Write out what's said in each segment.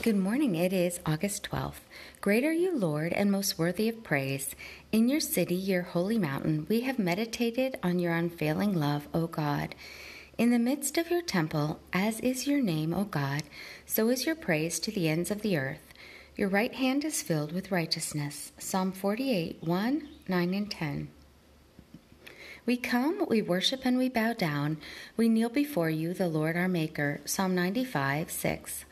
Good morning. It is August 12th. Great are you, Lord, and most worthy of praise. In your city, your holy mountain, we have meditated on your unfailing love, O God. In the midst of your temple, as is your name, O God, so is your praise to the ends of the earth. Your right hand is filled with righteousness. Psalm 48, 1, 9, and 10. We come, we worship, and we bow down. We kneel before you, the Lord our Maker. Psalm 95, 6.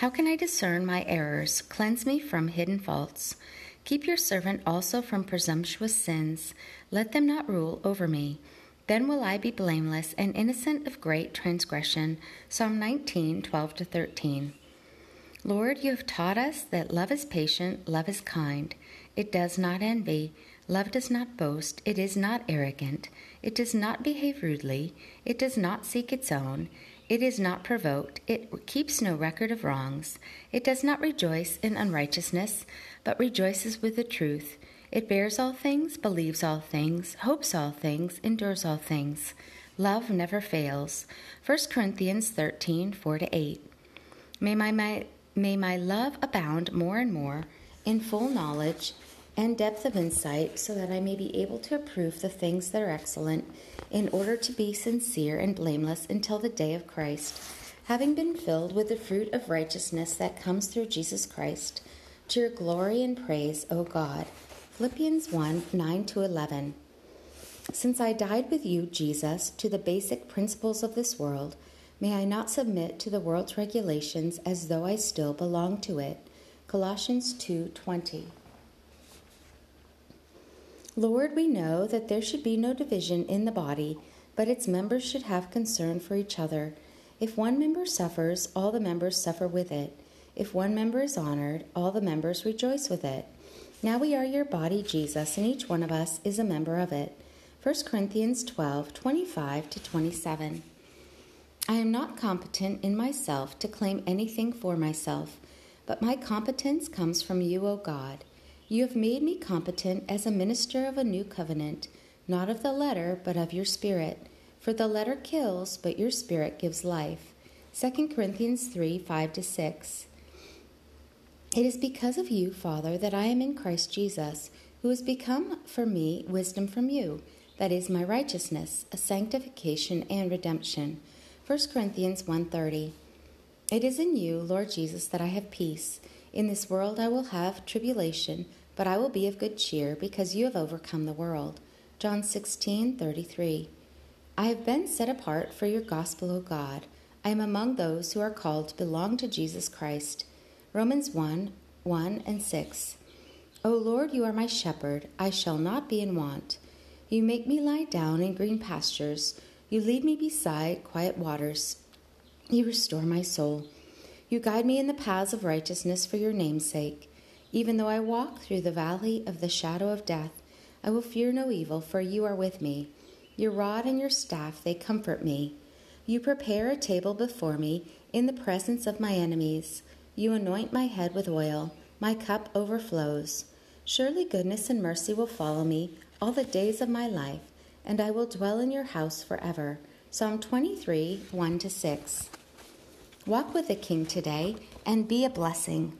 How can I discern my errors? Cleanse me from hidden faults. Keep your servant also from presumptuous sins. Let them not rule over me. Then will I be blameless and innocent of great transgression. Psalm 19, 12-13. Lord, you have taught us that love is patient, love is kind. It does not envy. Love does not boast. It is not arrogant. It does not behave rudely. It does not seek its own. It is not provoked. It keeps no record of wrongs. It does not rejoice in unrighteousness, but rejoices with the truth. It bears all things, believes all things, hopes all things, endures all things. Love never fails. 1 Corinthians 13, 4-8. May my love abound more and more in full knowledge and depth of insight, so that I may be able to approve the things that are excellent, in order to be sincere and blameless until the day of Christ, having been filled with the fruit of righteousness that comes through Jesus Christ, to your glory and praise, O God. Philippians 1, 9-11. Since I died with you, Jesus, to the basic principles of this world, may I not submit to the world's regulations as though I still belong to it. Colossians 2, 20. Lord, we know that there should be no division in the body, but its members should have concern for each other. If one member suffers, all the members suffer with it. If one member is honored, all the members rejoice with it. Now we are your body, Jesus, and each one of us is a member of it. 1 Corinthians 12, 25-27. I am not competent in myself to claim anything for myself, but my competence comes from you, O God. You have made me competent as a minister of a new covenant, not of the letter, but of your Spirit. For the letter kills, but your Spirit gives life. 2 Corinthians 3, 5-6. It is because of you, Father, that I am in Christ Jesus, who has become for me wisdom from you, that is my righteousness, a sanctification and redemption. 1 Corinthians 1:30. It is in you, Lord Jesus, that I have peace. In this world I will have tribulation, but I will be of good cheer, because you have overcome the world. John 16:33. I have been set apart for your gospel, O God. I am among those who are called to belong to Jesus Christ. Romans 1, 1 and 6. O Lord, you are my shepherd. I shall not be in want. You make me lie down in green pastures. You lead me beside quiet waters. You restore my soul. You guide me in the paths of righteousness for your name's sake. Even though I walk through the valley of the shadow of death, I will fear no evil, for you are with me. Your rod and your staff, they comfort me. You prepare a table before me in the presence of my enemies. You anoint my head with oil. My cup overflows. Surely goodness and mercy will follow me all the days of my life, and I will dwell in your house forever. Psalm 23, 1-6. Walk with the King today and be a blessing.